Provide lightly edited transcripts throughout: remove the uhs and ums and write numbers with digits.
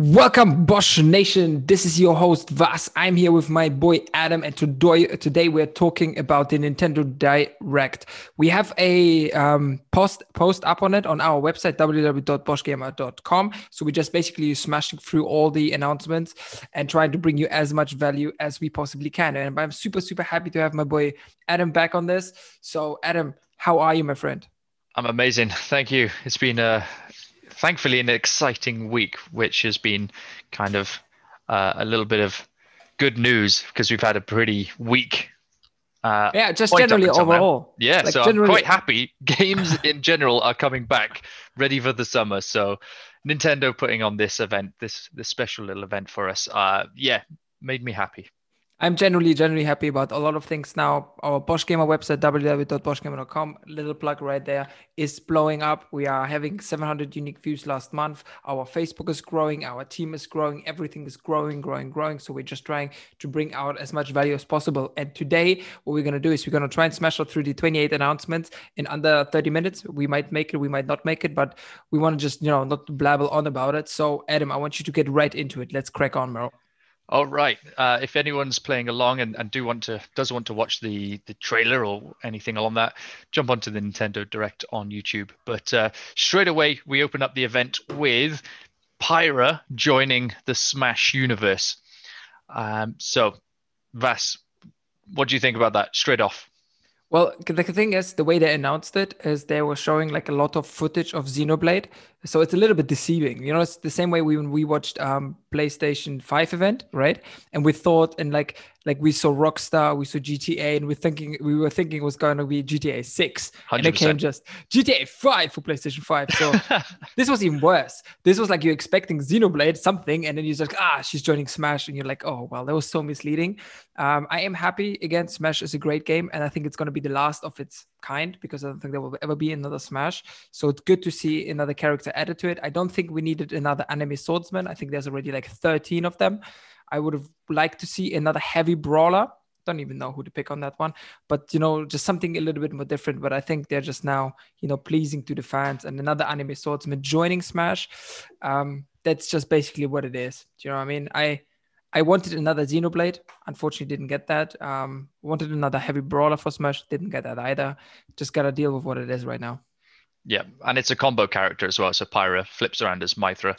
Welcome, Bosch Nation. This is your host, Vas. I'm here with my boy, Adam. And today we're talking about the Nintendo Direct. We have a post up on it on our website, www.boschgamer.com. So we're just basically smashing through all the announcements and trying to bring you as much value as we possibly can. And I'm super, super happy to have my boy, Adam, back on this. So, Adam, how are you, my friend? I'm amazing. Thank you. It's been thankfully an exciting week, which has been kind of a little bit of good news because we've had a pretty weak just generally overall. Yeah, like so generally... I'm quite happy. Games in general are coming back ready for the summer. So Nintendo putting on this event, this special little event for us, made me happy. I'm generally happy about a lot of things now. Our Bosch Gamer website, www.boschgamer.com, little plug right there, is blowing up. We are having 700 unique views last month. Our Facebook is growing. Our team is growing. Everything is growing. So we're just trying to bring out as much value as possible. And today, what we're going to do is we're going to try and smash out through the 28 announcements in under 30 minutes. We might make it, we might not make it, but we want to just, not blabble on about it. So, Adam, I want you to get right into it. Let's crack on, bro. All right. If anyone's playing along and does want to watch the trailer or anything along that, jump onto the Nintendo Direct on YouTube. But straight away, we open up the event with Pyra joining the Smash universe. So, Vas, what do you think about that straight off? Well, the thing is, the way they announced it is they were showing like a lot of footage of Xenoblade. So it's a little bit deceiving. It's the same way when we watched PlayStation 5 event, right? And we thought, and like we saw Rockstar, we saw GTA, and we were thinking it was going to be GTA 6. 100%. And it came just GTA 5 for PlayStation 5. So this was even worse. This was like you're expecting Xenoblade, something, and then you're like, she's joining Smash. And you're like, oh, well, that was so misleading. I am happy. Again, Smash is a great game, and I think it's going to be the last of its kind because I don't think there will ever be another Smash. So it's good to see another character added to it. I don't think we needed another anime swordsman. I think there's already like 13 of them. I would have liked to see another heavy brawler. Don't even know who to pick on that one, but just something a little bit more different. But I think they're just now, pleasing to the fans, and another anime swordsman joining Smash. That's just basically what it is. Do you know what I mean? I wanted another Xenoblade. Unfortunately, didn't get that. Wanted another heavy brawler for Smash. Didn't get that either. Just got to deal with what it is right now. Yeah, and it's a combo character as well. So Pyra flips around as Mythra.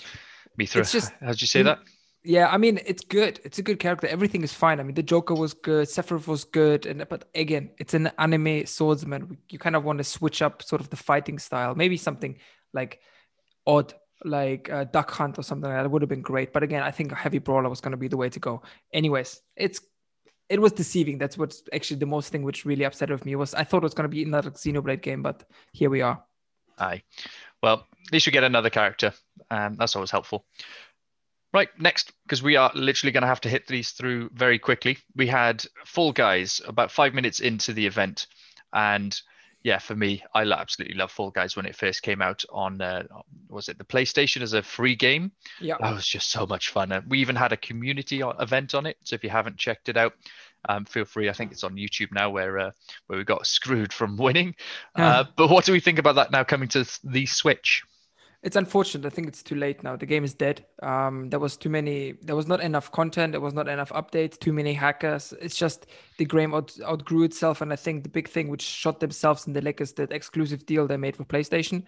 It's just, how'd you say that? Yeah, I mean, it's good. It's a good character. Everything is fine. I mean, the Joker was good. Sephiroth was good. But again, it's an anime swordsman. You kind of want to switch up sort of the fighting style. Maybe something like odd, like Duck Hunt or something like that would have been great. But again, I think a heavy brawler was going to be the way to go. Anyways, it was deceiving. That's what's actually the most thing which really upset with me was I thought it was going to be another Xenoblade game, but here we are. Aye. Well, at least you get another character. That's always helpful. Right, next, because we are literally going to have to hit these through very quickly. We had Fall Guys about 5 minutes into the event. And yeah, for me, I absolutely love Fall Guys when it first came out on, was it the PlayStation as a free game? Yeah. That was just so much fun. We even had a community event on it. So if you haven't checked it out, feel free. I think it's on YouTube now where we got screwed from winning. But what do we think about that now coming to the Switch? It's unfortunate. I think it's too late now. The game is dead. There was not enough content. There was not enough updates, too many hackers. It's just the game outgrew itself. And I think the big thing which shot themselves in the leg is that exclusive deal they made for PlayStation.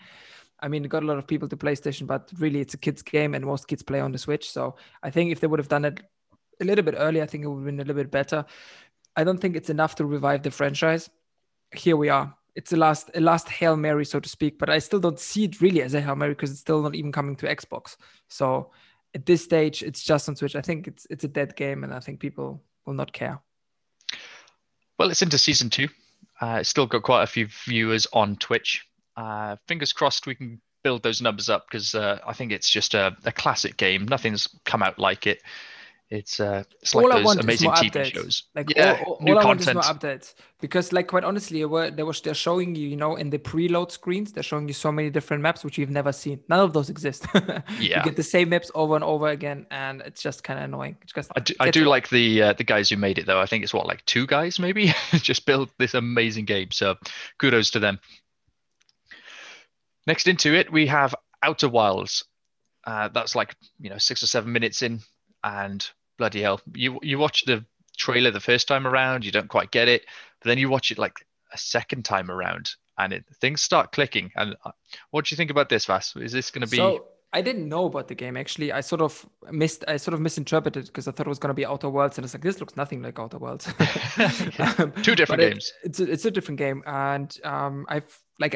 I mean, it got a lot of people to PlayStation, but really it's a kid's game and most kids play on the Switch. So I think if they would have done it a little bit earlier, I think it would have been a little bit better. I don't think it's enough to revive the franchise. Here we are. It's a last Hail Mary, so to speak, but I still don't see it really as a Hail Mary because it's still not even coming to Xbox. So at this stage, it's just on Switch. I think it's a dead game, and I think people will not care. Well, it's into Season 2. It's still got quite a few viewers on Twitch. Fingers crossed we can build those numbers up because I think it's just a classic game. Nothing's come out like it. It's like those amazing TV shows. All I want is more updates because, like, quite honestly, they're showing you, in the preload screens, they're showing you so many different maps which you've never seen. None of those exist. Yeah. You get the same maps over and over again, and it's just kind of annoying. I do like the guys who made it though. I think it's like two guys maybe just built this amazing game. So kudos to them. Next into it, we have Outer Wilds. That's like, 6 or 7 minutes in, and bloody hell, you watch the trailer the first time around, you don't quite get it, but then you watch it like a second time around, and things start clicking. And what do you think about this, Vas? Is this going to be? So I didn't know about the game actually. I sort of misinterpreted, because I thought it was going to be Outer Worlds, and it's like, this looks nothing like Outer Worlds. Two different games. It's a different game, and I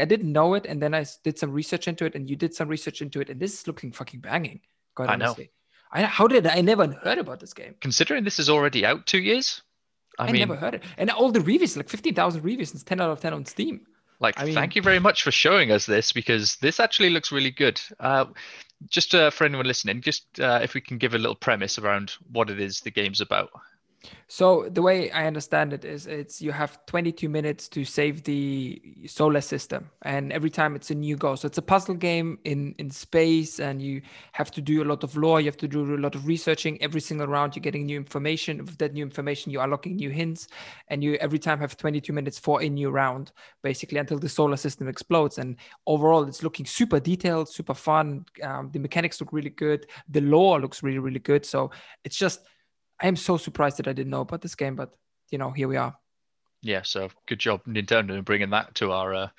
didn't know it, and then I did some research into it, and you did some research into it, and this is looking fucking banging. God, honestly. How did I never heard about this game? Considering this is already out 2 years, I never heard it, and all the reviews, like 15,000 reviews, and it's 10 out of 10 on Steam. Thank you very much for showing us this, because this actually looks really good. Just for anyone listening, just if we can give a little premise around what it is the game's about. So the way I understand it is, you have 22 minutes to save the solar system, and every time it's a new goal. So it's a puzzle game in space, and you have to do a lot of lore. You have to do a lot of researching. Every single round, you're getting new information. With that new information, you're unlocking new hints, and you every time have 22 minutes for a new round, basically, until the solar system explodes. And overall, it's looking super detailed, super fun. The mechanics look really good. The lore looks really, really good. So it's just... I am so surprised that I didn't know about this game, but here we are. Yeah, so good job, Nintendo, in bringing that to our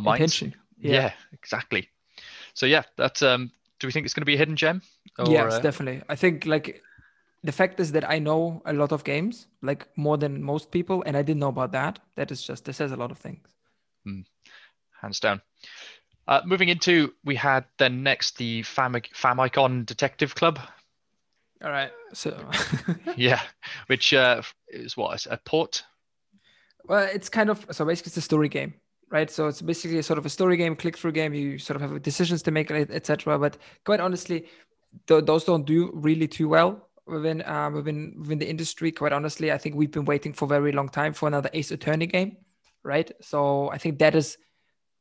minds. Yeah, exactly. So yeah, that's. Do we think it's going to be a hidden gem? Or, yes, definitely. I think the fact is that I know a lot of games, more than most people, and I didn't know about that. That says a lot of things. Hands down. Moving into, we had then next the Famicom Detective Club. All right, so yeah, which is what, a port? Well, it's kind of, so basically it's a story game, right? So it's basically a sort of a story game, click-through game. You sort of have decisions to make, etc. But quite honestly, those don't do really too well within the industry. Quite honestly, I think we've been waiting for a very long time for another Ace Attorney game, right? So I think that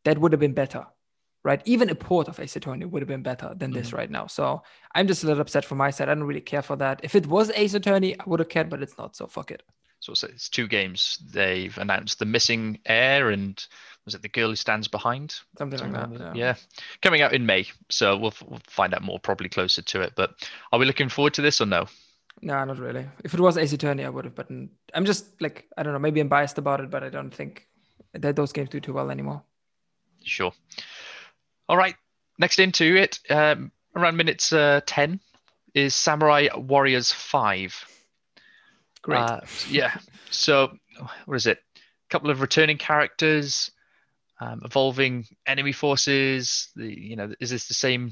would have been better. Right, even a port of Ace Attorney would have been better than this right now. So I'm just a little upset from my side. I don't really care for that. If it was Ace Attorney, I would have cared, but it's not. So fuck it. So it's two games they've announced: The Missing Heir and was it The Girl Who Stands Behind? Something like that. Yeah, coming out in May. So we'll find out more probably closer to it. But are we looking forward to this or no? No, not really. If it was Ace Attorney, I would have. But I'm just I don't know. Maybe I'm biased about it, but I don't think that those games do too well anymore. Sure. All right, next into it, around minutes 10, is Samurai Warriors 5. Great. Yeah, so what is it? A couple of returning characters, evolving enemy forces. Is this the same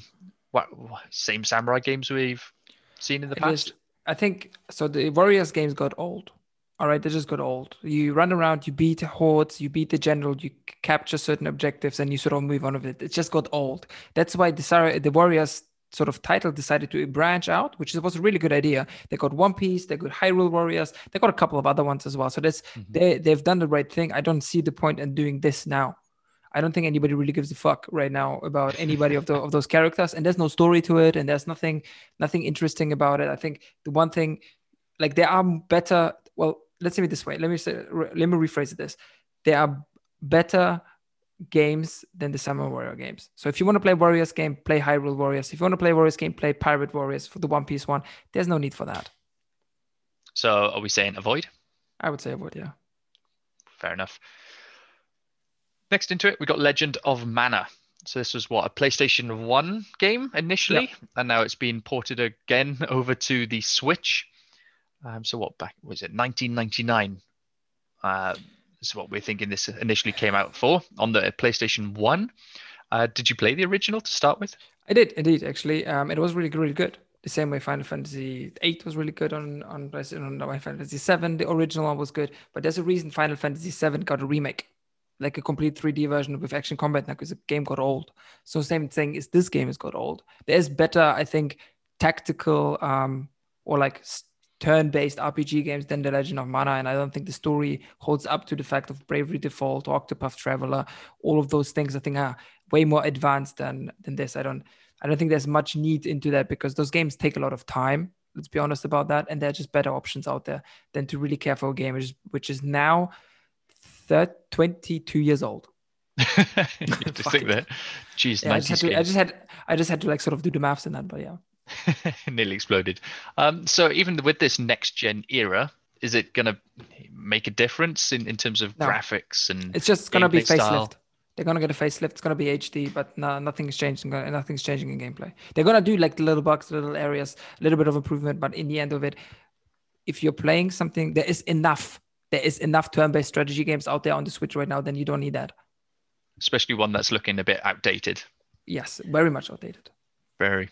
samurai games we've seen in the past? I think, so the Warriors games got old. All right, they just got old. You run around, you beat hordes, you beat the general, you capture certain objectives, and you sort of move on with it. It just got old. That's why the Warriors sort of title decided to branch out, which was a really good idea. They got One Piece, they got Hyrule Warriors, they got a couple of other ones as well. So they've done the right thing. I don't see the point in doing this now. I don't think anybody really gives a fuck right now about anybody of those characters, and there's no story to it, and there's nothing interesting about it. I think the one thing, there are better. Well, let's say it this way. Let me rephrase this. There are better games than the Samurai Warrior games. So if you want to play Warriors game, play Hyrule Warriors. If you want to play Warriors game, play Pirate Warriors for the One Piece one. There's no need for that. So are we saying avoid? I would say avoid, yeah. Fair enough. Next into it, we got Legend of Mana. So this was a PlayStation 1 game initially, and now it's been ported again over to the Switch. So what back was it? 1999 is what we're thinking this initially came out for on the PlayStation 1. Did you play the original to start with? I did indeed, actually. It was really, really good. The same way Final Fantasy VIII was really good on Final Fantasy VII. The original one was good, but there's a reason Final Fantasy VII got a remake, like a complete 3D version with action combat, because the game got old. So same thing is this game has got old. There's better, I think, tactical turn-based RPG games than The Legend of Mana, and I don't think the story holds up to the fact of Bravely Default or Octopath Traveler. All of those things I think are way more advanced than this. I don't think there's much need into that, because those games take a lot of time, let's be honest about that, and there are just better options out there than to really care for a game which is now 22 years old. You have to stick there. Jeez, yeah, I just had to like sort of do the maths in that, but yeah. Nearly exploded. So even with this next gen era, is it gonna make a difference in terms of graphics and? It's just gonna be facelift. Style? They're gonna get a facelift. It's gonna be HD, but no, nothing's changed. Nothing's changing in gameplay. They're gonna do like the little bugs, the little areas, a little bit of improvement, but in the end of it, if you're playing something, there is enough turn-based strategy games out there on the Switch right now. Then you don't need that. Especially one that's looking a bit outdated. Yes, very much outdated. Very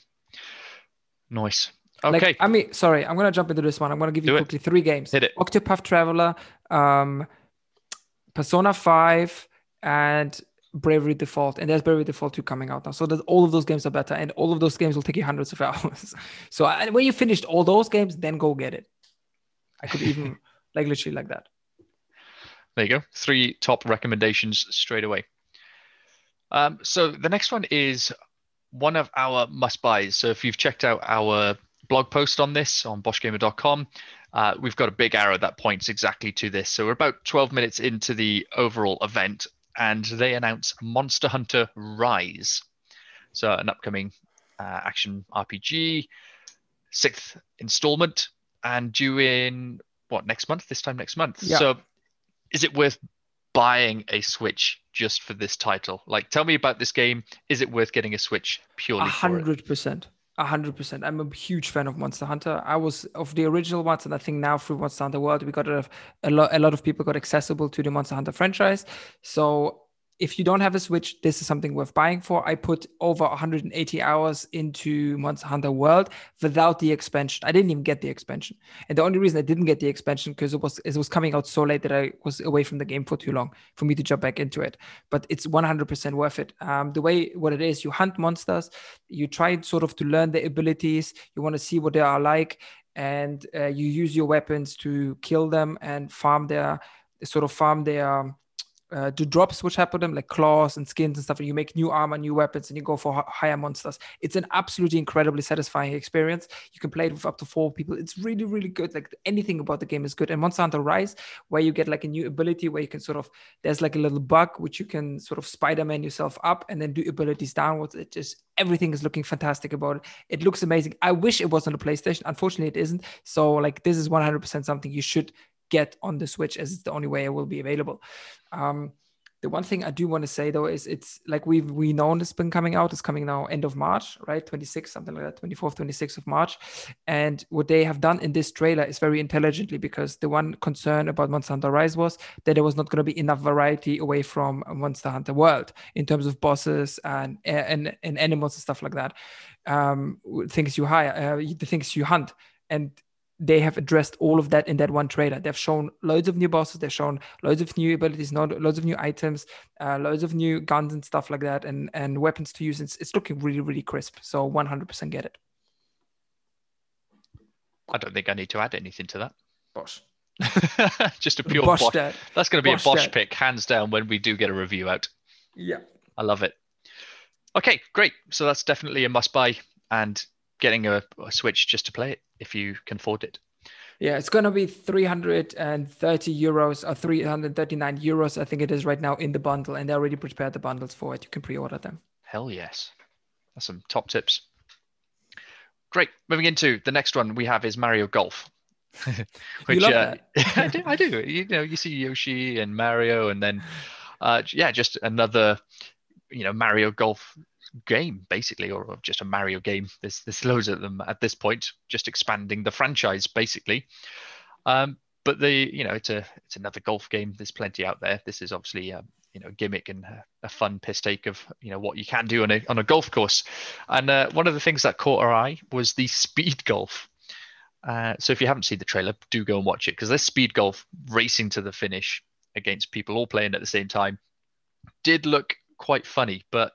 nice. Okay. Like, I mean, sorry, I'm gonna jump into this one. I'm gonna give you quickly three games. Hit it. Octopath Traveler, Persona 5, and Bravely Default. And there's Bravely Default 2 coming out now. So that all of those games are better, and all of those games will take you hundreds of hours. So when you finished all those games, then go get it. I could even like literally like that. There you go. Three top recommendations straight away. So the next one is one of our must-buys. So if you've checked out our blog post on this on boschgamer.com, we've got a big arrow that points exactly to this. So we're about 12 minutes into the overall event, and they announce Monster Hunter Rise. So an upcoming action RPG, 6th installment, and due in, next month? This time next month. Yeah. So is it worth buying a Switch just for this title? Like, tell me about this game. Is it worth getting a Switch purely 100%, for it? 100%. I'm a huge fan of Monster Hunter. I was of the original ones, and I think now through Monster Hunter World, we got a lot of people got accessible to the Monster Hunter franchise. So if you don't have a Switch, this is something worth buying for. I put over 180 hours into Monster Hunter World without the expansion. I didn't even get the expansion. And the only reason I didn't get the expansion because it was coming out so late that I was away from the game for too long for me to jump back into it. But it's 100% worth it. The way what it is, you hunt monsters, you try sort of to learn their abilities, you want to see what they are like, and you use your weapons to kill them and farm their do drops which happen to them, like claws and skins and stuff, and you make new armor, new weapons, and you go for higher monsters. It's an absolutely incredibly satisfying experience. You can play it with up to 4 people. It's really, really good. Like, anything about the game is good. And Monster Hunter Rise, where you get like a new ability where you can sort of, there's like a little bug which you can sort of Spider-Man yourself up and then do abilities downwards. It just, everything is looking fantastic about it. It looks amazing. I wish it was on the PlayStation. Unfortunately, it isn't. So like, this is 100% something you should get on the Switch, as it's the only way it will be available. The one thing I do want to say though is it's like we know it's been coming out. It's coming now end of March, right? 26, something like that, 24th, 26th of March. And what they have done in this trailer is very intelligently, because the one concern about Monster Hunter Rise was that there was not going to be enough variety away from Monster Hunter World in terms of bosses and animals and stuff like that. Things you hire, the things you hunt, and they have addressed all of that in that one trailer. They've shown loads of new bosses. They've shown loads of new abilities, loads of new items, loads of new guns and stuff like that, and weapons to use. It's looking really, really crisp. So 100% get it. I don't think I need to add anything to that. Bosh. Just a pure Bosh. That's going to be a Bosh pick, hands down, when we do get a review out. Yeah. I love it. Okay, great. So that's definitely a must-buy, and getting a Switch just to play it if you can afford it. Yeah, it's going to be €330 or €339, I think it is right now, in the bundle, and they already prepared the bundles for it. You can pre-order them. Hell yes. That's some top tips. Great. Moving into the next one we have is Mario Golf. Which, you love that. I do. You know, you see Yoshi and Mario, and then, just another, Mario Golf game basically, or just a Mario game. There's loads of them at this point, just expanding the franchise basically. But it's another golf game. There's plenty out there. This is obviously a gimmick and a fun piss take of what you can do on a golf course. And one of the things that caught our eye was the speed golf. So if you haven't seen the trailer, do go and watch it, because this speed golf racing to the finish against people all playing at the same time did look quite funny. But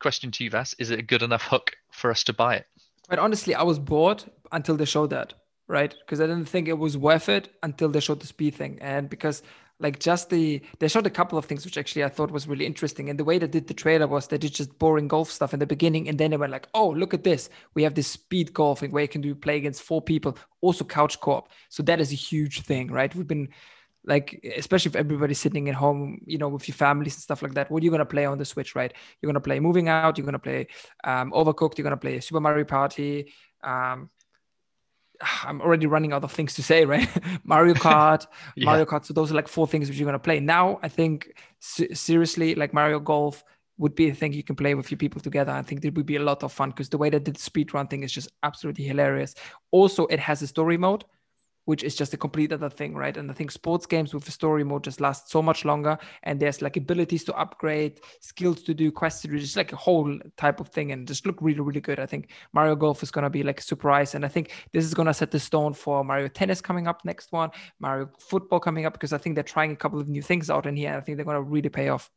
question to you, Vas, is it a good enough hook for us to buy it? Quite honestly, I was bored until they showed that, right? Because I didn't think it was worth it until they showed the speed thing. And because they showed a couple of things which actually I thought was really interesting. And the way they did the trailer was they did just boring golf stuff in the beginning, and then they went like, oh, look at this. We have this speed golfing where you can play against 4 people, also couch co-op. So that is a huge thing, right? We've been Like, especially if everybody's sitting at home, you know, with your families and stuff like that, what are you going to play on the Switch, right? You're going to play Moving Out, you're going to play Overcooked, you're going to play Super Mario Party. I'm already running out of things to say, right? Mario Kart, yeah. Mario Kart. So those are like four things which you're going to play. Now, I think, seriously, like Mario Golf would be a thing you can play with your people together. I think it would be a lot of fun because the way that the speedrun thing is just absolutely hilarious. Also, it has a story mode, which is just a complete other thing, right? And I think sports games with a story mode just last so much longer. And there's like abilities to upgrade, skills to do, quests to do, just like a whole type of thing, and just look really, really good. I think Mario Golf is going to be like a surprise. And I think this is going to set the stone for Mario Tennis coming up next one, Mario Football coming up, because I think they're trying a couple of new things out in here. And I think they're going to really pay off.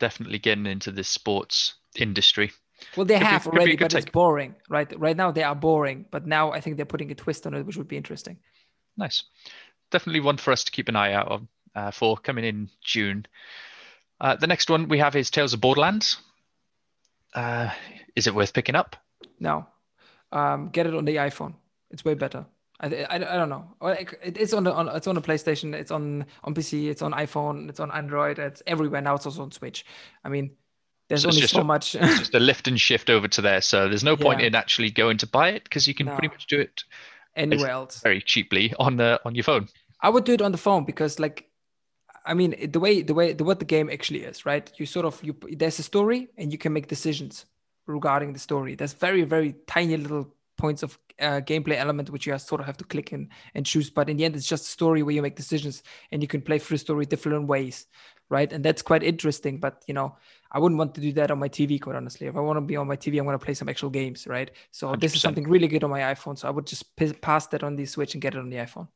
Definitely getting into this sports industry. Well, they have already, but it's boring, right? Right now they are boring, but now I think they're putting a twist on it, which would be interesting. Nice. Definitely one for us to keep an eye out on for coming in June. The next one we have is Tales of Borderlands. Is it worth picking up? No. Get it on the iPhone. It's way better. I don't know. It's on the PlayStation. It's on PC. It's on iPhone. It's on Android. It's everywhere now. It's also on Switch. I mean, there's so only so much. It's just a lift and shift over to there. So there's no point in actually going to buy it because you can pretty much do it anywhere else very cheaply on your phone. I would do it on the phone because, like, I mean, the way what the game actually is, right? You there's a story and you can make decisions regarding the story. There's very, very tiny little points of gameplay element which you sort of have to click in and choose, but in the end it's just a story where you make decisions and you can play through the story different ways, right? And that's quite interesting, but you know, I wouldn't want to do that on my TV, quite honestly. If I want to be on my TV, I'm going to play some actual games, right? So 100%. This is something really good on my iPhone, so I would just pass that on the Switch and get it on the iPhone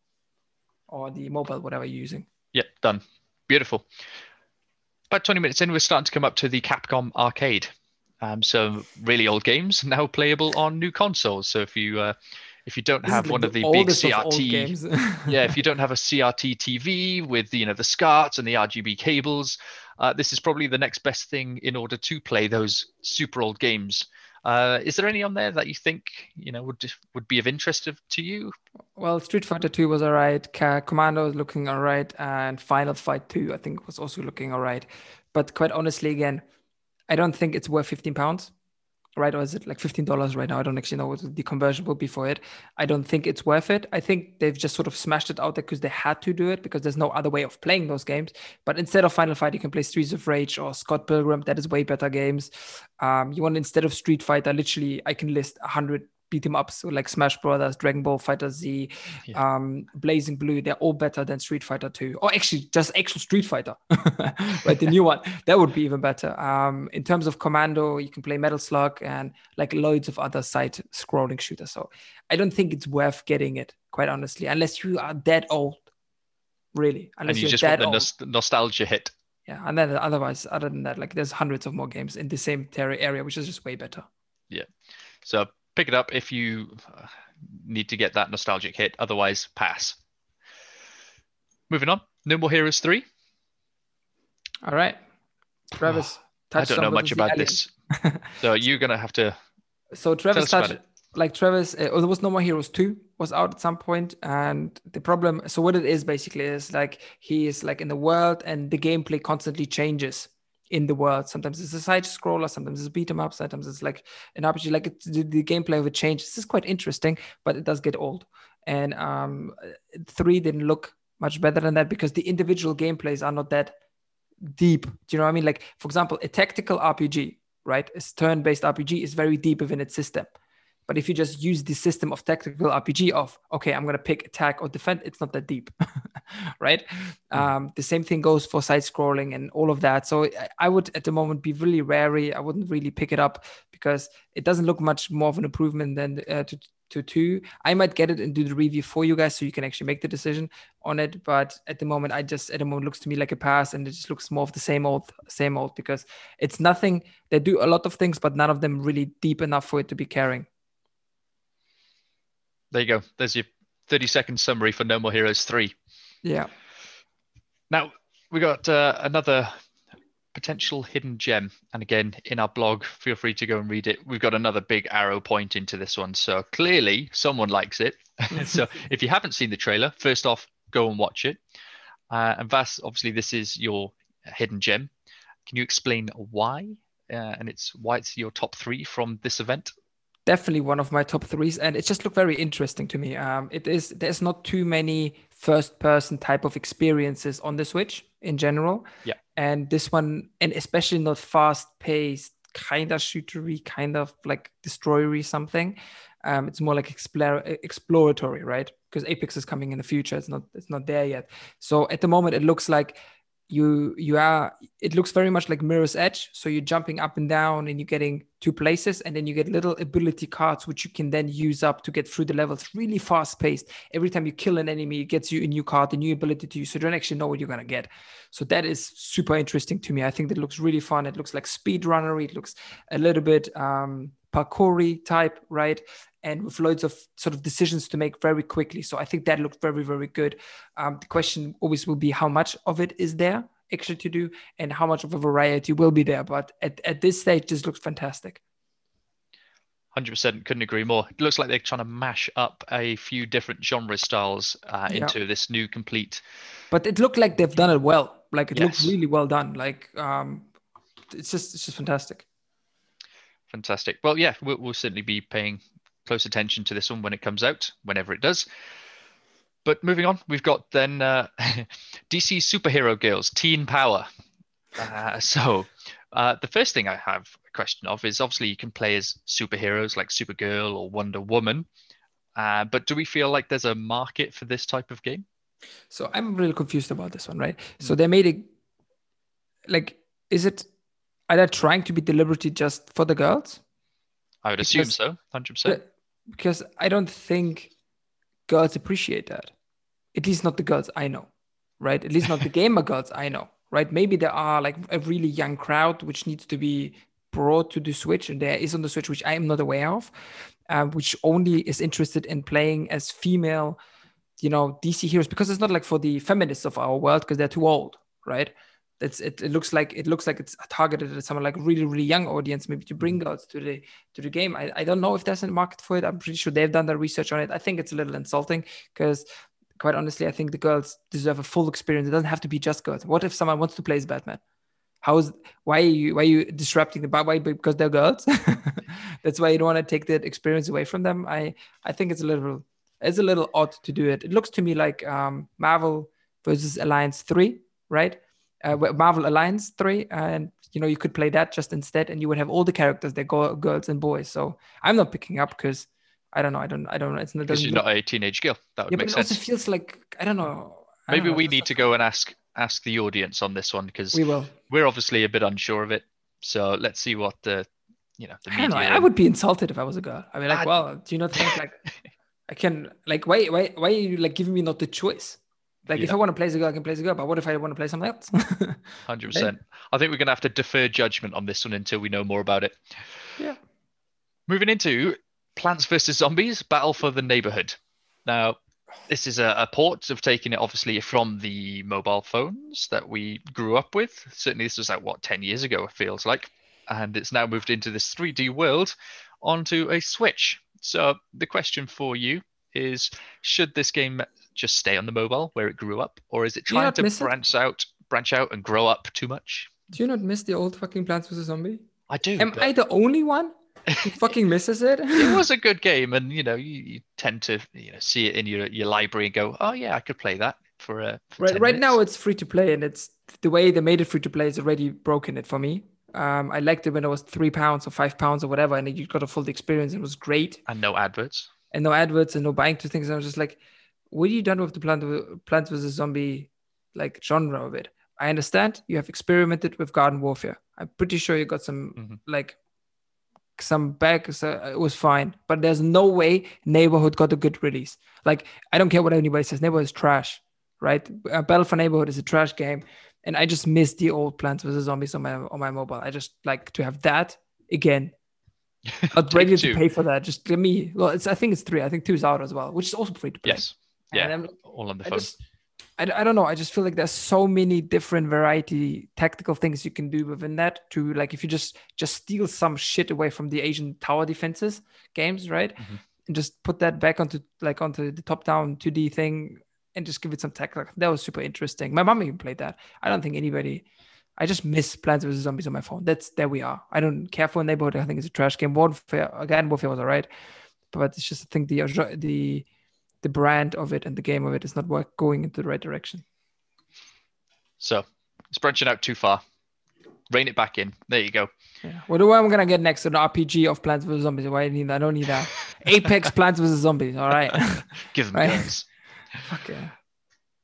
or the mobile, whatever you're using. Yep, done. Beautiful. About 20 minutes in, we're starting to come up to the Capcom Arcade. So really old games now playable on new consoles. So if you don't have one of the big CRT games. If you don't have a CRT TV with the SCARTs and the RGB cables, this is probably the next best thing in order to play those super old games. Is there any on there that you think would be of interest to you? Well, Street Fighter 2 was all right. Commando is looking all right, and Final Fight 2 I think was also looking all right. But quite honestly, again, I don't think it's worth £15, right? Or is it like $15 right now? I don't actually know what the conversion will be for it. I don't think it's worth it. I think they've just sort of smashed it out there because they had to do it because there's no other way of playing those games. But instead of Final Fight, you can play Streets of Rage or Scott Pilgrim. That is way better games. You want, instead of Street Fighter, literally I can list 100 beat 'em ups, so like Smash Brothers, Dragon Ball Fighter Z, Blazing Blue. They're all better than Street Fighter 2, or actually just actual Street Fighter, right? The new one that would be even better. In terms of Commando, you can play Metal Slug and like loads of other side-scrolling shooters. So I don't think it's worth getting it, quite honestly, unless you are that old, really. Unless you just want the nostalgia hit. Yeah, and then other than that, like there's hundreds of more games in the same area, which is just way better. Yeah, so. Pick it up if you need to get that nostalgic hit. Otherwise, pass. Moving on. No More Heroes 3. All right. Travis, Touchdown. I don't know much about this. So you're going to have to. So Travis Touchdown. Like Travis, there was No More Heroes 2 was out at some point, and the problem. So what it is basically is like he is like in the world, and the gameplay constantly changes. In the world, sometimes it's a side scroller, sometimes it's beat 'em up, sometimes it's like an RPG. Like the gameplay would change. This is quite interesting, but it does get old. And 3 didn't look much better than that because the individual gameplays are not that deep. Do you know what I mean? Like, for example, a tactical RPG, right? A turn-based RPG is very deep within its system. But if you just use the system of tactical RPG of, okay, I'm going to pick attack or defend, it's not that deep, right? The same thing goes for side-scrolling and all of that. So I would, at the moment, be really wary. I wouldn't really pick it up because it doesn't look much more of an improvement than to 2. I might get it and do the review for you guys so you can actually make the decision on it. But at the moment, it looks to me like a pass, and it just looks more of the same old because it's nothing. They do a lot of things, but none of them really deep enough for it to be carrying. There you go. There's your 30-second summary for No More Heroes 3. Yeah. Now, we got another potential hidden gem. And again, in our blog, feel free to go and read it. We've got another big arrow pointing to this one. So clearly, someone likes it. So if you haven't seen the trailer, first off, go and watch it. And Vas, obviously this is your hidden gem. Can you explain why? And why it's your top three from this event? Definitely one of my top threes, and it just looked very interesting to me. There's not too many first-person type of experiences on the Switch in general. Yeah. And this one, and especially not fast-paced, kind of shootery, kind of like destroyery something. It's more like exploratory, right? Because Apex is coming in the future. It's not there yet. So at the moment, it looks like it looks very much like Mirror's Edge. So you're jumping up and down and you're getting two places, and then you get little ability cards, which you can then use up to get through the levels really fast paced. Every time you kill an enemy, it gets you a new card, a new ability to use. So you don't actually know what you're going to get. So that is super interesting to me. I think that looks really fun. It looks like speedrunnery. It looks a little bit parkoury type, right? And with loads of sort of decisions to make very quickly. So I think that looked very, very good. The question always will be how much of it is there actually to do and how much of a variety will be there. But at this stage, this looks fantastic. 100%, couldn't agree more. It looks like they're trying to mash up a few different genre styles into this new complete. But it looked like they've done it well. Like it looks really well done. Like it's just fantastic. Fantastic. Well, yeah, we'll certainly be paying close attention to this one when it comes out, whenever it does. But moving on, we've got then DC Superhero Girls Teen Power. So the first thing I have a question of is obviously you can play as superheroes like Supergirl or Wonder Woman, but do we feel like there's a market for this type of game? So I'm really confused about this one, right? Mm-hmm. So they made it like, is it, are they trying to be deliberately just for the girls? I would assume so, 100%. Because I don't think girls appreciate that. At least not the girls I know, right? At least not the gamer girls I know, right? Maybe there are like a really young crowd which needs to be brought to the Switch, and there is on the Switch, which I am not aware of, which only is interested in playing as female, DC heroes, because it's not like for the feminists of our world because they're too old, right? It looks like it's targeted at someone like really, really young audience, maybe to bring girls to the game. I don't know if there's a market for it. I'm pretty sure they've done their research on it. I think it's a little insulting because, quite honestly, I think the girls deserve a full experience. It doesn't have to be just girls. What if someone wants to play as Batman? Why are you disrupting the Batman? Because they're girls? That's why you don't want to take that experience away from them. I think it's a little odd to do it. It looks to me like Marvel versus Alliance 3, right? Marvel Alliance 3, and you could play that just instead, and you would have all the characters, they're girls and boys. So I'm not picking up because I don't know. Because you're not a teenage girl, that would make sense. It also feels like I don't know. Maybe we need to go and ask the audience on this one because we're obviously a bit unsure of it. So let's see what the media. I would be insulted if I was a girl. I mean, like, do you not think like I can like why are you like giving me not the choice? Like if I want to play as a girl, I can play as a girl. But what if I want to play something else? 100%. I think we're going to have to defer judgment on this one until we know more about it. Yeah. Moving into Plants vs. Zombies, Battle for the Neighborhood. Now, this is a port of taking it, obviously, from the mobile phones that we grew up with. Certainly, this was 10 years ago, it feels like. And it's now moved into this 3D world onto a Switch. So the question for you is, should this game just stay on the mobile where it grew up, or is it trying to branch out and grow up too much? Do you not miss the old fucking Plants vs. Zombie? I do. Am I the only one who fucking misses it? It was a good game, and you tend to see it in your library and go, oh yeah, I could play that for right now. It's free to play, and it's the way they made it free to play is already broken it for me. I liked it when it was £3 or £5 or whatever, and you got a full experience. It was great, and no adverts, and no buying two things. And I was just like, what are you done with the Plants vs. Zombie like genre of it? I understand you have experimented with garden warfare. I'm pretty sure you got some some back. So it was fine, but there's no way Neighborhood got a good release. Like I don't care what anybody says. Neighborhood is trash, right? Battle for Neighborhood is a trash game, and I just miss the old Plants vs. Zombies on my mobile. I just like to have that again. I'm ready to pay for that. Just give me. Well, I think it's 3. I think 2 is out as well, which is also free to play. Yes. Yeah, all on the phone. I don't know. I just feel like there's so many different variety tactical things you can do within that to like if you just steal some shit away from the Asian tower defenses games, right? Mm-hmm. And just put that back onto the top-down 2D thing. and just give it some tech. That was super interesting. My mom even played that. I don't think anybody. I just miss Plants vs. Zombies on my phone. That's there we are. I don't care for Neighborhood. I think it's a trash game. Warfare was all right. But it's just I think the brand of it and the game of it is not going into the right direction. So it's branching out too far. Rein it back in. There you go. Yeah. What do I'm gonna get next? An RPG of Plants vs. Zombies. Why do I need that? I don't need that. Apex Plants vs. Zombies. All right. Give them games. Fuck yeah.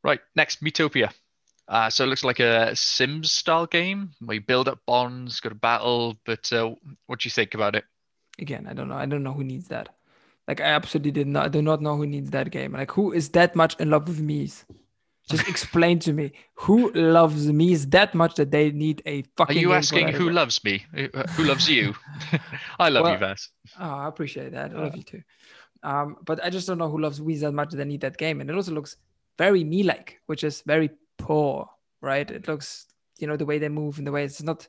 Right. Next, Miitopia. So it looks like a Sims style game where you build up bonds, go to battle. But what do you think about it? Again, I don't know. I don't know who needs that. Like, I absolutely do not know who needs that game. Like, who is that much in love with Miis? Just explain to me who loves Miis that much that they need a fucking. Are you asking who loves me? Who loves you? I love you, Vas. Oh, I appreciate that. I love you too. But I just don't know who loves Miis that much that they need that game, and it also looks very Mii-like, which is very poor, right? It looks, you know, the way they move and the way it's not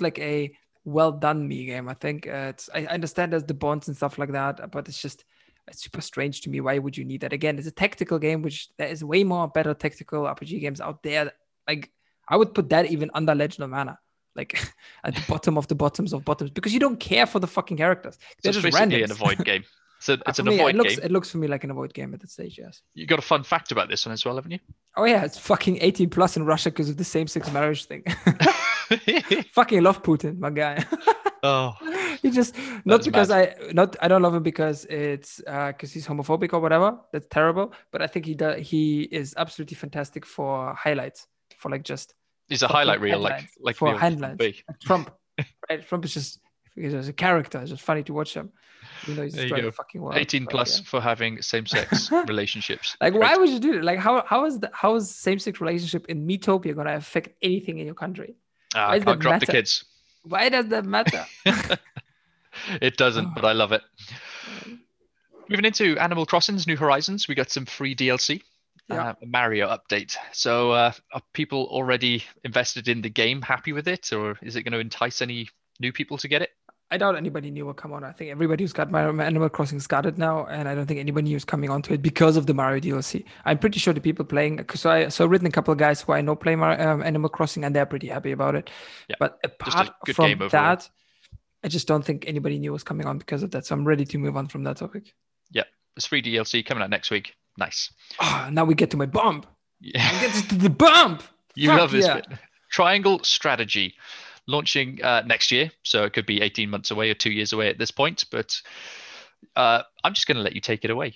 like a well done Mii game. I think I understand there's the bonds and stuff like that, but it's super strange to me. Why would you need that? Again, it's a tactical game, which there is way more better tactical RPG games out there. Like, I would put that even under Legend of Mana, like at the bottom of the bottoms of bottoms, because you don't care for the fucking characters. They're just randomly an avoid game. So it's an avoid game. It looks for me like an avoid game at that stage, yes. You got a fun fact about this one as well, haven't you? Oh, yeah. It's fucking 18 plus in Russia because of the same-sex marriage thing. Fucking love Putin, my guy. Oh. He just, not because mad. I don't love him because it's because he's homophobic or whatever. That's terrible. But I think he is absolutely fantastic for highlights. For like just... He's a highlight reel. Like for handlines. Like Trump. Right? Trump is just... Because as a character, it's just funny to watch him. You know, he's destroying the fucking world. 18 plus for having same-sex relationships. Like, why would you do that? Like, how is same-sex relationship in Miitopia going to affect anything in your country? I can't drop the kids. Why does that matter? It doesn't, but I love it. Moving into Animal Crossing's New Horizons, we got some free DLC. Mario update. So are people already invested in the game happy with it? Or is it going to entice any new people to get it? I doubt anybody new will come on. I think everybody who's got Animal Crossing has got it now, and I don't think anybody new is coming onto it because of the Mario DLC. I'm pretty sure the people playing, because I've written a couple of guys who I know play Animal Crossing, and they're pretty happy about it. Yeah. But apart from that, I just don't think anybody new is coming on because of that. So I'm ready to move on from that topic. Yeah, it's free DLC coming out next week. Nice. Oh, now we get to my bump. Yeah, we get to the bump. You Fuck love this bit. Triangle Strategy. Launching next year, so it could be 18 months away or 2 years away at this point, but I'm just going to let you take it away.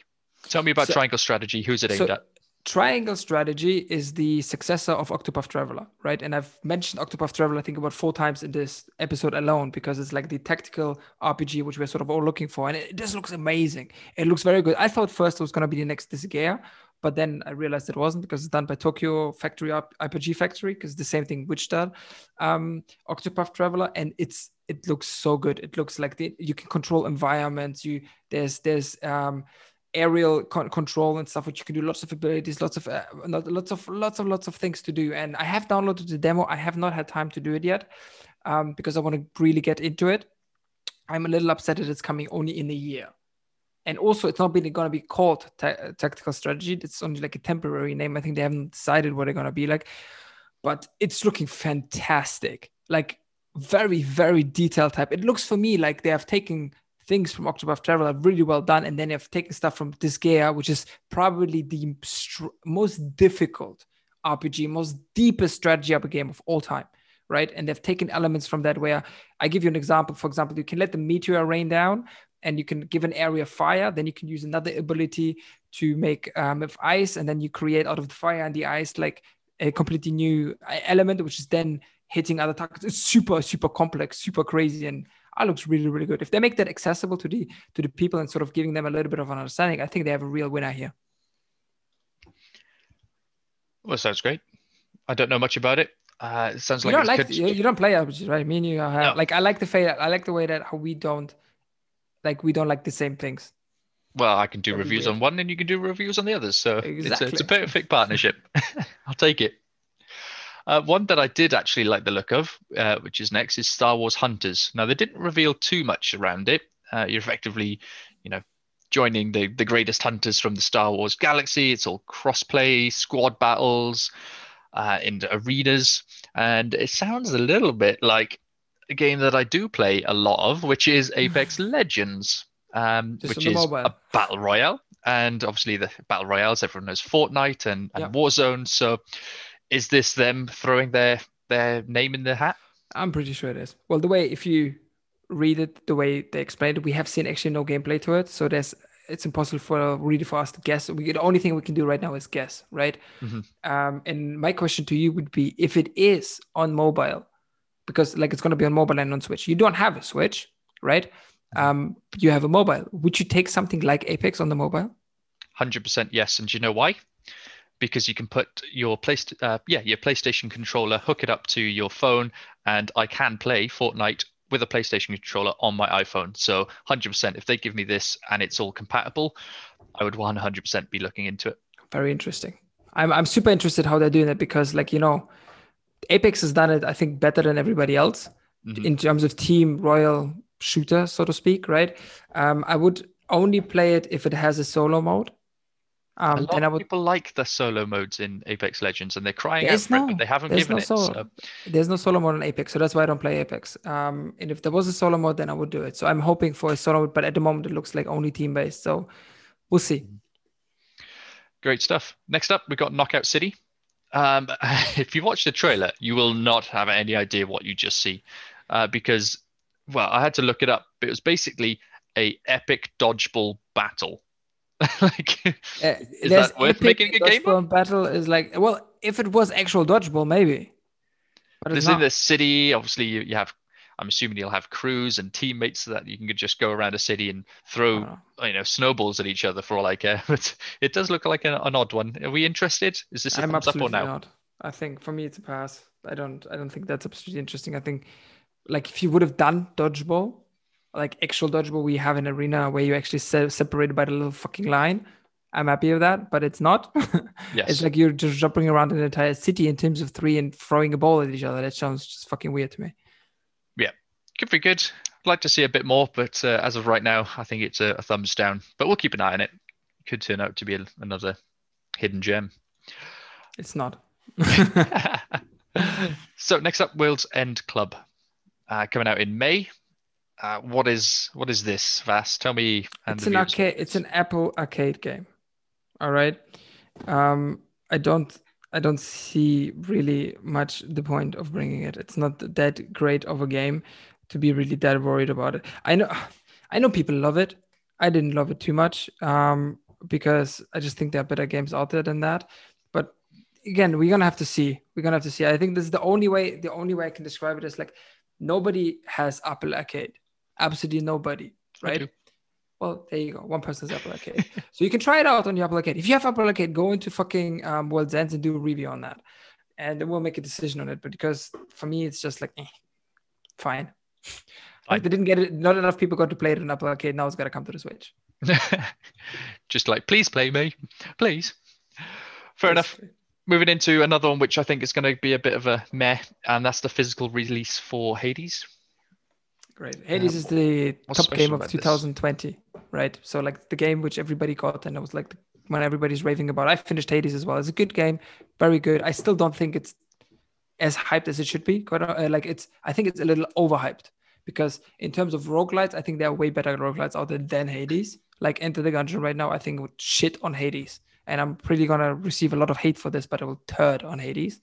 Tell me about Triangle Strategy. Who's it aimed at? Triangle Strategy is the successor of Octopath Traveler, right? And I've mentioned Octopath Traveler, I think, about 4 times in this episode alone, because it's like the tactical RPG, which we're sort of all looking for. And it just looks amazing. It looks very good. I thought first it was going to be the next Disgaea, but then I realized it wasn't, because it's done by Tokyo Factory, RPG Factory, because the same thing which done Octopath Traveler, and it looks so good. It looks like you can control environments. There's aerial control and stuff, which you can do lots of abilities, lots of things to do. And I have downloaded the demo. I have not had time to do it yet because I want to really get into it. I'm a little upset that it's coming only in a year. And also, it's not really going to be called Tactical Strategy. It's only like a temporary name. I think they haven't decided what they're going to be like. But it's looking fantastic. Like, very, very detailed type. It looks for me like they have taken things from Octopath Traveler really well done. And then they have taken stuff from Disgaea, which is probably the most difficult RPG, most deepest strategy RPG game of all time. Right? And they've taken elements from that where I give you an example. For example, you can let the meteor rain down, and you can give an area fire, then you can use another ability to make of ice, and then you create out of the fire and the ice like a completely new element, which is then hitting other targets. It's super, super complex, super crazy, and it looks really, really good. If they make that accessible to the people and sort of giving them a little bit of an understanding, I think they have a real winner here. Well, sounds great. I don't know much about it. It sounds like you don't play RPGs, right? Me and you are, no. Like I like the way that we don't. Like, we don't like the same things. Well, I can do That'd reviews on one and you can do reviews on the others. So it's a perfect partnership. I'll take it. One that I did actually like the look of, which is next, is Star Wars Hunters. Now, they didn't reveal too much around it. You're effectively, joining the greatest hunters from the Star Wars galaxy. It's all cross-play, squad battles, and arenas. And it sounds a little bit like a game that I do play a lot of, which is Apex Legends, which is a battle royale. And obviously the battle royales, everyone knows Fortnite and Warzone. So is this them throwing their name in the hat? I'm pretty sure it is. Well, the way, if you read it, the way they explained it, we have seen actually no gameplay to it. So it's impossible for us to guess. The only thing we can do right now is guess, right? Mm-hmm. And my question to you would be, if it is on mobile, because like it's going to be on mobile and on Switch. You don't have a Switch, right? You have a mobile. Would you take something like Apex on the mobile? 100% yes. And do you know why? Because you can put your PlayStation controller, hook it up to your phone, and I can play Fortnite with a PlayStation controller on my iPhone. So 100%, if they give me this and it's all compatible, I would 100% be looking into it. Very interesting. I'm super interested how they're doing it, because Apex has done it, I think, better than everybody else in terms of team royal shooter, so to speak, right? I would only play it if it has a solo mode. People like the solo modes in Apex Legends, and they're crying out for it, but they haven't given it. So there's no solo mode on Apex, so that's why I don't play Apex. And if there was a solo mode, then I would do it. So I'm hoping for a solo mode, but at the moment it looks like only team-based. So we'll see. Great stuff. Next up, we've got Knockout City. If you watch the trailer, you will not have any idea what you just see, because, well, I had to look it up. It was basically an epic dodgeball battle. Is that worth making a game? Dodgeball battle is if it was actual dodgeball, maybe. But it's in the city. Obviously, you have. I'm assuming you'll have crews and teammates so that you can just go around a city and throw, snowballs at each other for all I care. But it does look like an odd one. Are we interested? Is this a thumbs up or no? Not. I think for me it's a pass. I don't think that's absolutely interesting. I think if you would have done dodgeball, like actual dodgeball, we have an arena where you actually separated by the little fucking line. I'm happy with that, but it's not. Yes. It's you're just jumping around an entire city in teams of three and throwing a ball at each other. That sounds just fucking weird to me. Could be good. I'd like to see a bit more, but as of right now, I think it's a thumbs down. But we'll keep an eye on it. It could turn out to be another hidden gem. It's not. So next up, World's End Club, coming out in May. What is this, Vas? Tell me. It's an Apple Arcade game. All right. I don't see really much the point of bringing it. It's not that great of a game to be really that worried about it. I know people love it. I didn't love it too much because I just think there are better games out there than that. But again, we're gonna have to see. I think this is the only way I can describe it is nobody has Apple Arcade. Absolutely nobody, right? Well, there you go. One person's Apple Arcade. So you can try it out on your Apple Arcade. If you have Apple Arcade, go into fucking World's End and do a review on that. And then we'll make a decision on it. But because for me, it's just fine. They didn't get it. Not enough people got to play it on Apple Arcade. Now it's got to come to the Switch. Just please play me. Please. Fair enough. Moving into another one, which I think is going to be a bit of a meh. And that's the physical release for Hades. Great. Hades is the top game of 2020, right? So the game which everybody got, and it was when everybody's raving about. I finished Hades as well. It's a good game, very good. I still don't think it's as hyped as it should be. I think it's a little overhyped because in terms of roguelites, I think there are way better roguelites out there than Hades. Enter the Gungeon right now, I think it would shit on Hades. And I'm pretty gonna receive a lot of hate for this, but I will turd on Hades,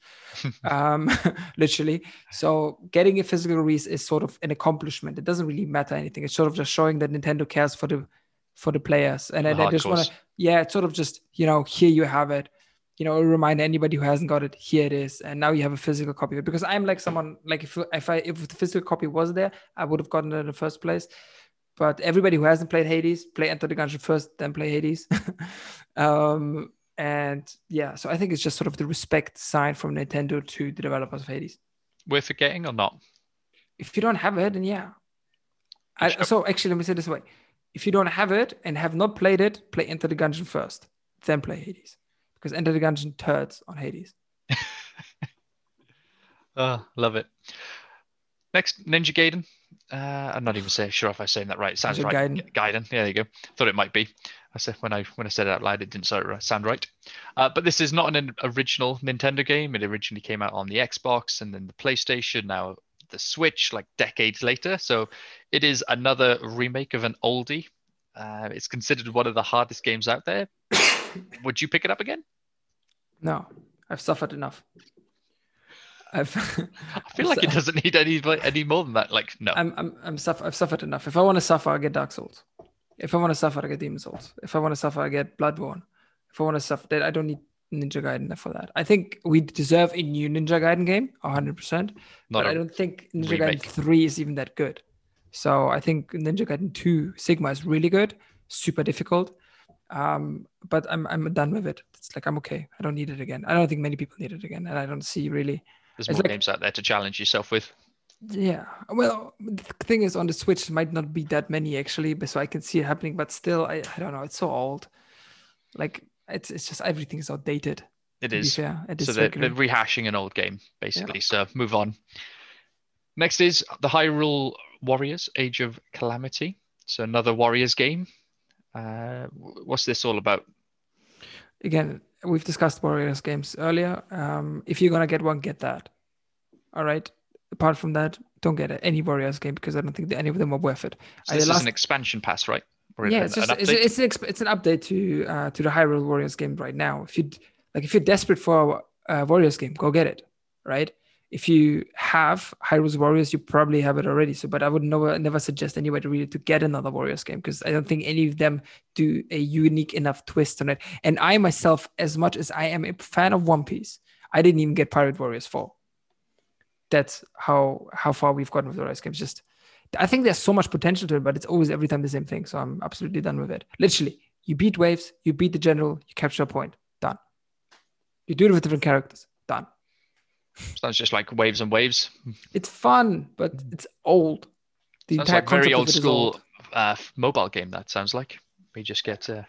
literally. So getting a physical release is sort of an accomplishment. It doesn't really matter anything. It's sort of just showing that Nintendo cares for the players. And I just want to, it's sort of just here you have it. A reminder, anybody who hasn't got it, here it is, and now you have a physical copy. Because I'm someone if the physical copy was there, I would have gotten it in the first place. But everybody who hasn't played Hades, play Enter the Gungeon first, then play Hades. So I think it's just sort of the respect sign from Nintendo to the developers of Hades. Worth it getting or not? If you don't have it, then yeah. So actually, let me say it this way. If you don't have it and have not played it, play Enter the Gungeon first, then play Hades. Because Enter the Gungeon turds on Hades. Love it. Next, Ninja Gaiden. I'm not even sure if I'm saying that right. It sounds right. Gaiden. Yeah, there you go. Thought it might be. I said when I said it out loud, it didn't sound right. But this is not an original Nintendo game. It originally came out on the Xbox and then the PlayStation, now the Switch, like decades later. So it is another remake of an oldie. It's considered one of the hardest games out there. Would you pick it up again? No, I've suffered enough. I feel like it doesn't need any more than that. Like, no, I've suffered enough. If I want to suffer, I get Dark Souls. If I want to suffer, I get Demon Souls. If I want to suffer, I get Bloodborne. If I want to suffer, I don't need Ninja Gaiden for that. I think we deserve a new Ninja Gaiden game, 100%. But I don't think Ninja Gaiden 3 is even that good. So I think Ninja Gaiden 2 Sigma is really good, super difficult. But I'm done with it. It's like, I'm okay. I don't need it again. I don't think many people need it again, and I don't see really. There's more games out there to challenge yourself with. Yeah. Well, the thing is, on the Switch, it might not be that many, actually, so I can see it happening. But still, I don't know. It's so old. Like, it's just everything is outdated. It is. Yeah. So they're rehashing an old game, basically. Yeah. So move on. Next is the Hyrule Warriors: Age of Calamity. So another Warriors game. What's this all about? Again, we've discussed Warriors games earlier. If you're going to get one, get that. All right? Apart from that, don't get any Warriors game because I don't think any of them are worth it. So this is an expansion pass, right? Or yeah, it's an update to the Hyrule Warriors game right now. If you're desperate for a Warriors game, go get it, right? If you have Hyrule Warriors, you probably have it already. But I would never suggest anybody really to get another Warriors game because I don't think any of them do a unique enough twist on it. And I myself, as much as I am a fan of One Piece, I didn't even get Pirate Warriors 4. That's how far we've gotten with the Warriors games. Just, I think there's so much potential to it, but it's always every time the same thing. So I'm absolutely done with it. Literally, you beat waves, you beat the general, you capture a point. Done. You do it with different characters. Done. Sounds just like waves and waves. It's fun, but it's old. Sounds like very old school mobile game. That sounds like we just get a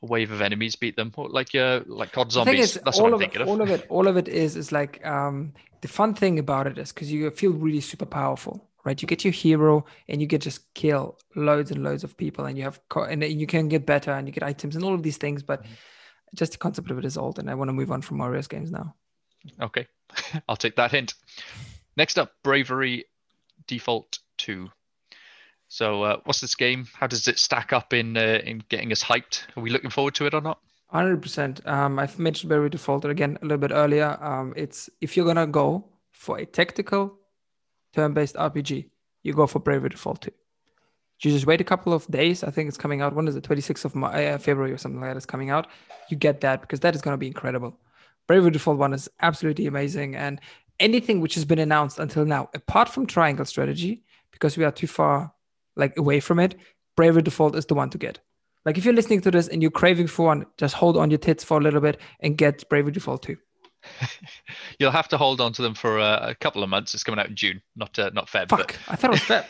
wave of enemies, beat them, like COD Zombies. That's what I'm thinking of. All of it is like the fun thing about it is because you feel really super powerful, right? You get your hero and you get just kill loads and loads of people, and you can get better and you get items and all of these things. But just the concept of it is old, and I want to move on from Warriors games now. Okay, I'll take that hint. Next up, Bravely Default 2. So what's this game? How does it stack up in getting us hyped? Are we looking forward to it or not? 100%. I've mentioned Bravely Default again a little bit earlier. It's if you're going to go for a tactical turn-based RPG, you go for Bravely Default 2. You just wait a couple of days. I think it's coming out. When is it? 26th of February or something like that is coming out. You get that because that is going to be incredible. Bravely Default 1 is absolutely amazing, and anything which has been announced until now, apart from Triangle Strategy, because we are too far away from it, Bravely Default is the one to get. Like, if you're listening to this and you're craving for one, just hold on your tits for a little bit and get Bravely Default 2. You'll have to hold on to them for a couple of months. It's coming out in June, not Feb. Fuck, I thought it was Feb.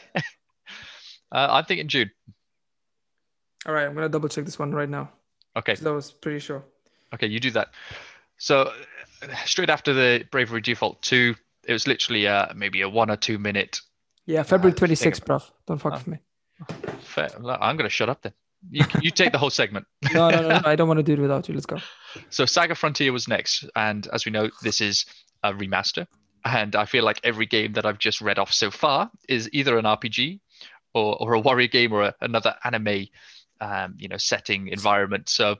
I'm thinking June. All right, I'm going to double check this one right now. Okay. So I was pretty sure. Okay, you do that. So straight after the Bravely Default 2, it was literally maybe a 1 or 2 minute. Yeah, February 26th, bruv. Don't fuck with me. Fair. I'm going to shut up then. You take the whole segment. No, I don't want to do it without you. Let's go. So Saga Frontier was next. And as we know, this is a remaster. And I feel like every game that I've just read off so far is either an RPG or a warrior game or another anime, setting environment. So,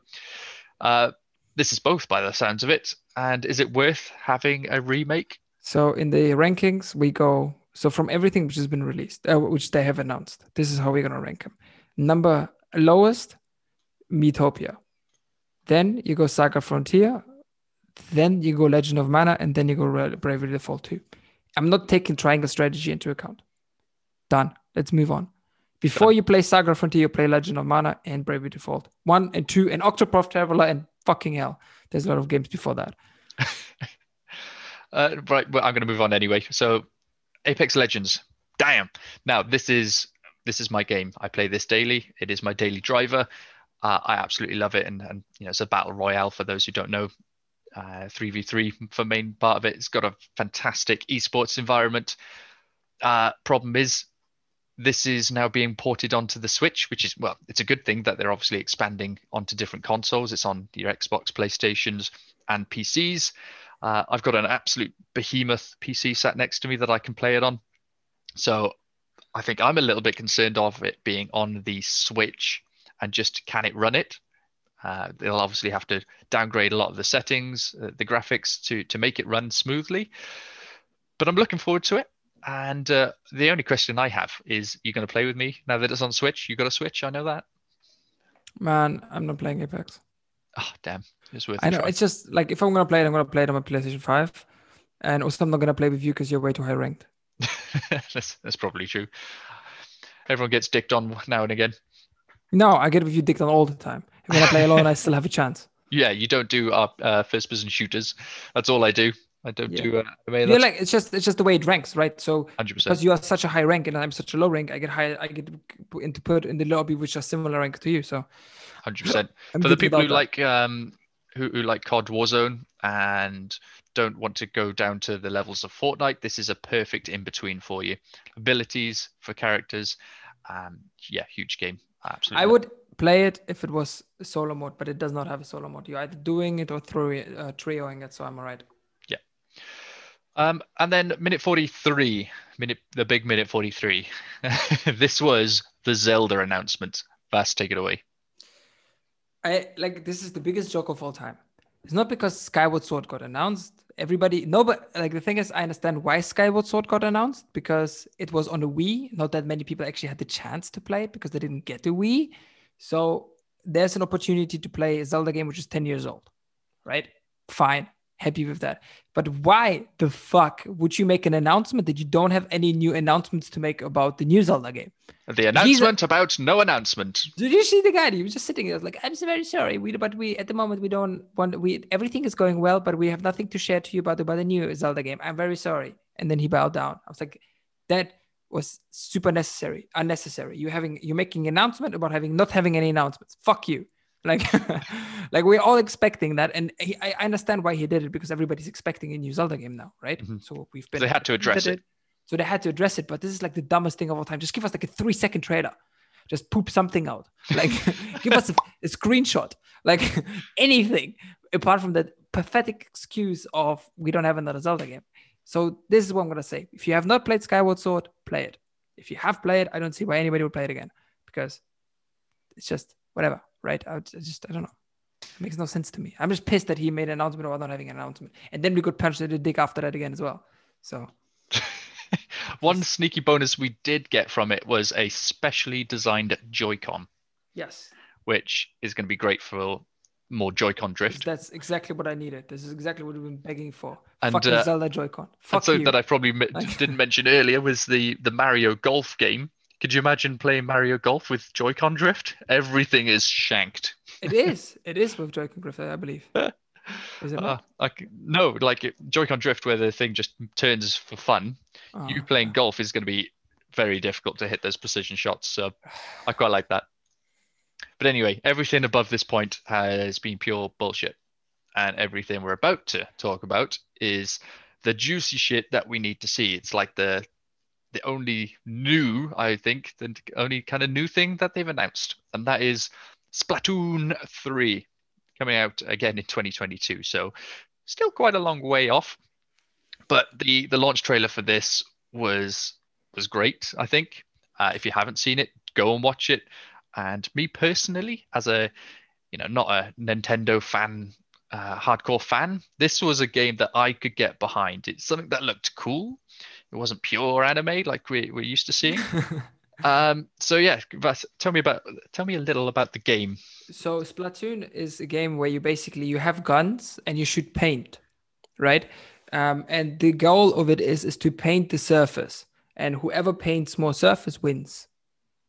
this is both by the sounds of it. And is it worth having a remake? So in the rankings, we go... So from everything which has been released, which they have announced, this is how we're going to rank them. Number lowest, Miitopia. Then you go Saga Frontier. Then you go Legend of Mana. And then you go Bravely Default 2. I'm not taking Triangle Strategy into account. Done. Let's move on. Before you play Saga Frontier, you play Legend of Mana and Bravely Default 1 and 2 and Octopath Traveler and... Fucking hell. There's a lot of games before that. Right. Well, I'm going to move on anyway. So Apex Legends. Damn. Now, this is my game. I play this daily. It is my daily driver. I absolutely love it. And it's a battle royale for those who don't know. 3v3 for main part of it. It's got a fantastic esports environment. Problem is, This is now being ported onto the Switch, which is, well, it's a good thing that they're obviously expanding onto different consoles. It's on your Xbox, PlayStations, and PCs. I've got an absolute behemoth PC sat next to me that I can play it on. So I think I'm a little bit concerned of it being on the Switch and just can it run it? They'll obviously have to downgrade a lot of the settings, the graphics to make it run smoothly. But I'm looking forward to it. And the only question I have is, you're going to play with me now that it's on Switch? You got a Switch? I know that. Man, I'm not playing Apex. Oh, damn. It's worth it. I know. It's just like, if I'm going to play it, I'm going to play it on my PlayStation 5. And also, I'm not going to play with you because you're way too high ranked. That's probably true. Everyone gets dicked on now and again. No, I get with you dicked on all the time. When I play alone, I still have a chance. Yeah, you don't do first-person shooters. That's all I do. I don't do. Yeah, like it's just the way it ranks, right? So 100%. Because you are such a high rank and I'm such a low rank, I get put in the lobby which are similar rank to you. So 100%. For the people who like who like COD Warzone and don't want to go down to the levels of Fortnite, this is a perfect in between for you. Abilities for characters, yeah, huge game. Absolutely. I would play it if it was a solo mode, but it does not have a solo mode. You're either doing it or trioing it, so I'm alright. And then minute 43. This was the Zelda announcement. Vas, take it away. This is the biggest joke of all time. It's not because Skyward Sword got announced. The thing is, I understand why Skyward Sword got announced, because it was on the Wii. Not that many people actually had the chance to play it because they didn't get the Wii. So there's an opportunity to play a Zelda game, which is 10 years old, right? Fine. Happy with that. But why the fuck would you make an announcement that you don't have any new announcements to make about the new Zelda game? The announcement about no announcement. Did you see the guy? He was just sitting there like, I'm so very sorry, but we at the moment we don't want, everything is going well, but we have nothing to share to you about the new Zelda game. I'm very sorry. And then he bowed down. I was like, that was super unnecessary. You're making an announcement about not having any announcements. Fuck you. Like we're all expecting that, and I understand why he did it, because everybody's expecting a new Zelda game now, right? Mm-hmm. They had to address it. So they had to address it, but this is like the dumbest thing of all time. Just give us like a 3-second trailer. Just poop something out. Like give us a screenshot. Like anything apart from that pathetic excuse of we don't have another Zelda game. So this is what I'm gonna say. If you have not played Skyward Sword, play it. If you have played, I don't see why anybody would play it again, because it's just whatever. Right? I don't know. It makes no sense to me. I'm just pissed that he made an announcement about not having an announcement. And then we got punched in the dick after that again as well. So one sneaky bonus we did get from it was a specially designed Joy-Con. Yes. Which is going to be great for more Joy-Con drift. That's exactly what I needed. This is exactly what we've been begging for. And fucking Zelda Joy-Con. Fuck you. That I probably didn't mention earlier was the Mario Golf game. Could you imagine playing Mario Golf with Joy-Con drift? Everything is shanked. It is with Joy-Con drift, I believe. Is it not? Joy-Con drift, where the thing just turns for fun. Oh, you playing golf is going to be very difficult to hit those precision shots. So I quite like that. But anyway, everything above this point has been pure bullshit. And everything we're about to talk about is the juicy shit that we need to see. It's like the only kind of new thing that they've announced, and that is Splatoon 3 coming out again in 2022. So still quite a long way off, but the launch trailer for this was great, I think. If you haven't seen it, go and watch it. And me personally, as a not a Nintendo fan, hardcore fan, this was a game that I could get behind. It's something that looked cool. It wasn't pure anime like we're used to seeing. So yeah, Vas, tell me a little about the game. So Splatoon is a game where you have guns and you shoot paint, right? And the goal of it is to paint the surface, and whoever paints more surface wins.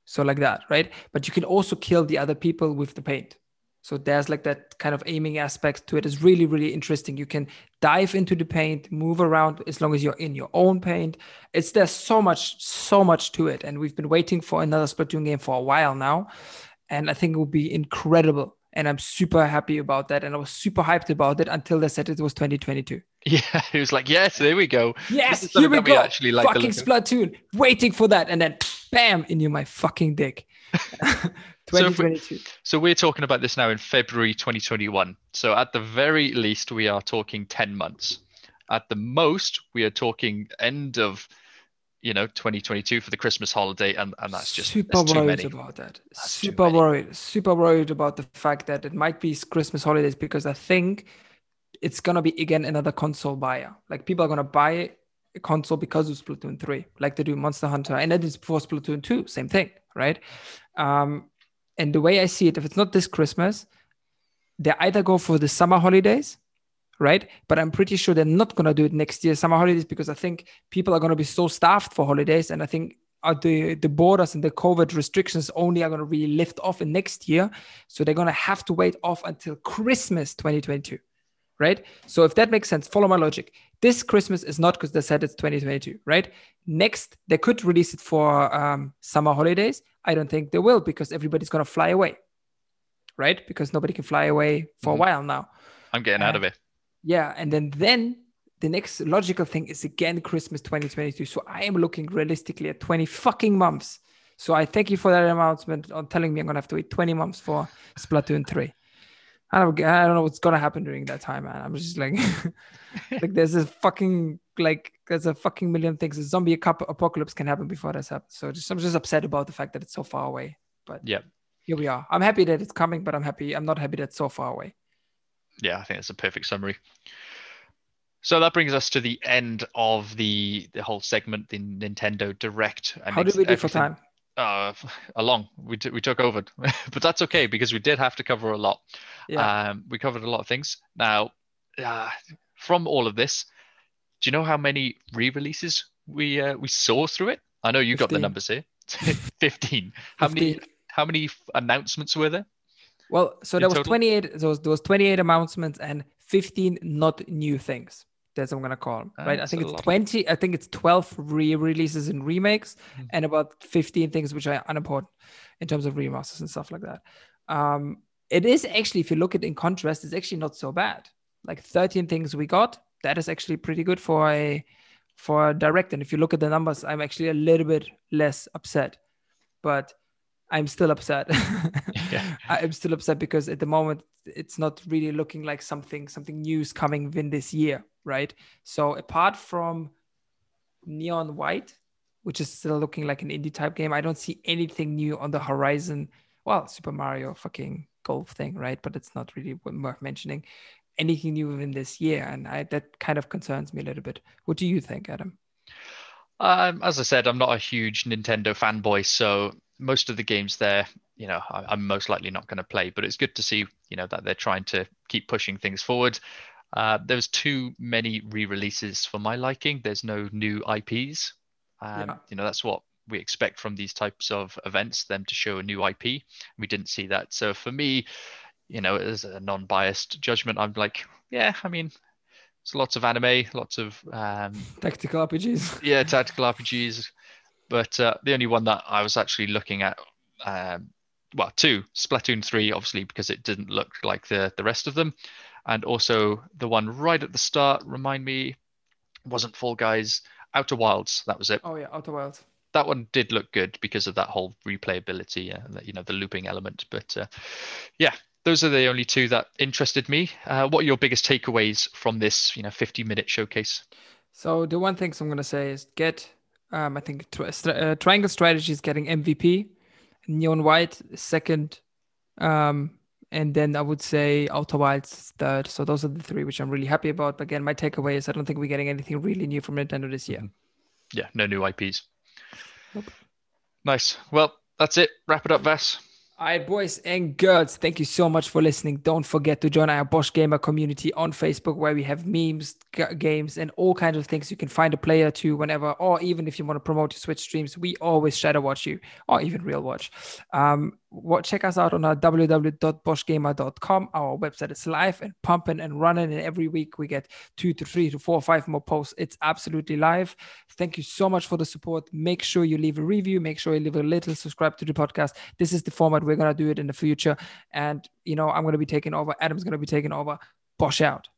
So like that, right? But you can also kill the other people with the paint. So there's like that kind of aiming aspect to it. It's really, really interesting. You can dive into the paint, move around as long as you're in your own paint. There's so much to it. And we've been waiting for another Splatoon game for a while now. And I think it will be incredible. And I'm super happy about that. And I was super hyped about it until they said it was 2022. Yeah, it was like, yes, there we go. Yes, here we go. Fucking Splatoon. Waiting for that. And then bam, into my fucking dick. 2022. So we're talking about this now in February 2021. So at the very least, we are talking 10 months. At the most, we are talking end of, 2022 for the Christmas holiday. And that's just that's too many. About that. That's super worried. Super worried about the fact that it might be Christmas holidays, because I think it's going to be, again, another console buyer. Like, people are going to buy a console because of Splatoon 3, like they do Monster Hunter. And that is for Splatoon 2, same thing, right? And the way I see it, if it's not this Christmas, they either go for the summer holidays, right? But I'm pretty sure they're not going to do it next year, summer holidays, because I think people are going to be so starved for holidays. And I think the borders and the COVID restrictions only are going to really lift off in next year. So they're going to have to wait off until Christmas 2022, right? So if that makes sense, follow my logic. This Christmas is not, because they said it's 2022, right? Next, they could release it for summer holidays. I don't think they will, because everybody's going to fly away, right? Because nobody can fly away for a while now. I'm getting out of it. Yeah. And then the next logical thing is, again, Christmas 2022. So I am looking realistically at 20 fucking months. So I thank you for that announcement on telling me I'm going to have to wait 20 months for Splatoon 3. I don't know what's going to happen during that time, man. I'm just like, there's a fucking million things. A zombie apocalypse can happen before this happens. So I'm just upset about the fact that it's so far away. But yeah, here we are. I'm happy that it's coming, but I'm not happy that it's so far away. Yeah, I think that's a perfect summary. So that brings us to the end of the whole segment, the Nintendo Direct. How did we do for time? We took over, but that's okay, because we did have to cover a lot. Yeah. We covered a lot of things. Now, from all of this, do you know how many re-releases we saw through it? I know you 15. Got the numbers here. 15. How many announcements were there? Well, so there was total? 28. There was 28 announcements and 15 not new things. That's what I'm gonna call them, right? I think it's 20. I think it's 12 re-releases and remakes, and about 15 things which are unimportant in terms of remasters and stuff like that. It is actually, if you look at it in contrast, it's actually not so bad. Like 13 things we got. That is actually pretty good for a direct. And if you look at the numbers, I'm actually a little bit less upset, but I'm still upset. Yeah. I'm still upset because at the moment it's not really looking like something new is coming in this year, right? So apart from Neon White, which is still looking like an indie type game, I don't see anything new on the horizon. Well, Super Mario fucking Golf thing, right? But it's not really worth mentioning. Anything new within this year, and that kind of concerns me a little bit. What do you think, Adam? As I said, I'm not a huge Nintendo fanboy, so most of the games there, I'm most likely not going to play, but it's good to see, that they're trying to keep pushing things forward. There's too many re-releases for my liking. There's no new IPs. That's what we expect from these types of events, them to show a new IP. We didn't see that. So for me, as a non-biased judgment, I'm like, yeah, it's lots of anime, lots of tactical RPGs. Yeah, tactical RPGs. But the only one that I was actually looking at, two, Splatoon 3, obviously, because it didn't look like the rest of them. And also the one right at the start, remind me, wasn't Fall Guys, Outer Wilds, that was it. Oh yeah, Outer Wilds. That one did look good because of that whole replayability and the looping element. But those are the only two that interested me. What are your biggest takeaways from this 50-minute showcase? So the one thing I'm going to say is Triangle Strategy is getting MVP, Neon White second, and then I would say Outer Wilds third. So those are the three which I'm really happy about. But again, my takeaway is I don't think we're getting anything really new from Nintendo this year. Yeah, no new IPs. Nope. Nice. Well, that's it. Wrap it up, Vass. All right, boys and girls, thank you so much for listening. Don't forget to join our Bosch Gamer community on Facebook, where we have memes, games, and all kinds of things. You can find a player too whenever, or even if you want to promote your Switch streams, we always shadow watch you, or even real watch. Check us out on our www.boschgamer.com. Our website is live and pumping and running, and every week we get 2 to 3 to 4 or 5 more posts. It's absolutely live. Thank you so much for the support. Make sure you leave a review. Make sure you leave a little subscribe to the podcast. This is the format. We're going to do it in the future. And, I'm going to be taking over. Adam's going to be taking over. Bosch out.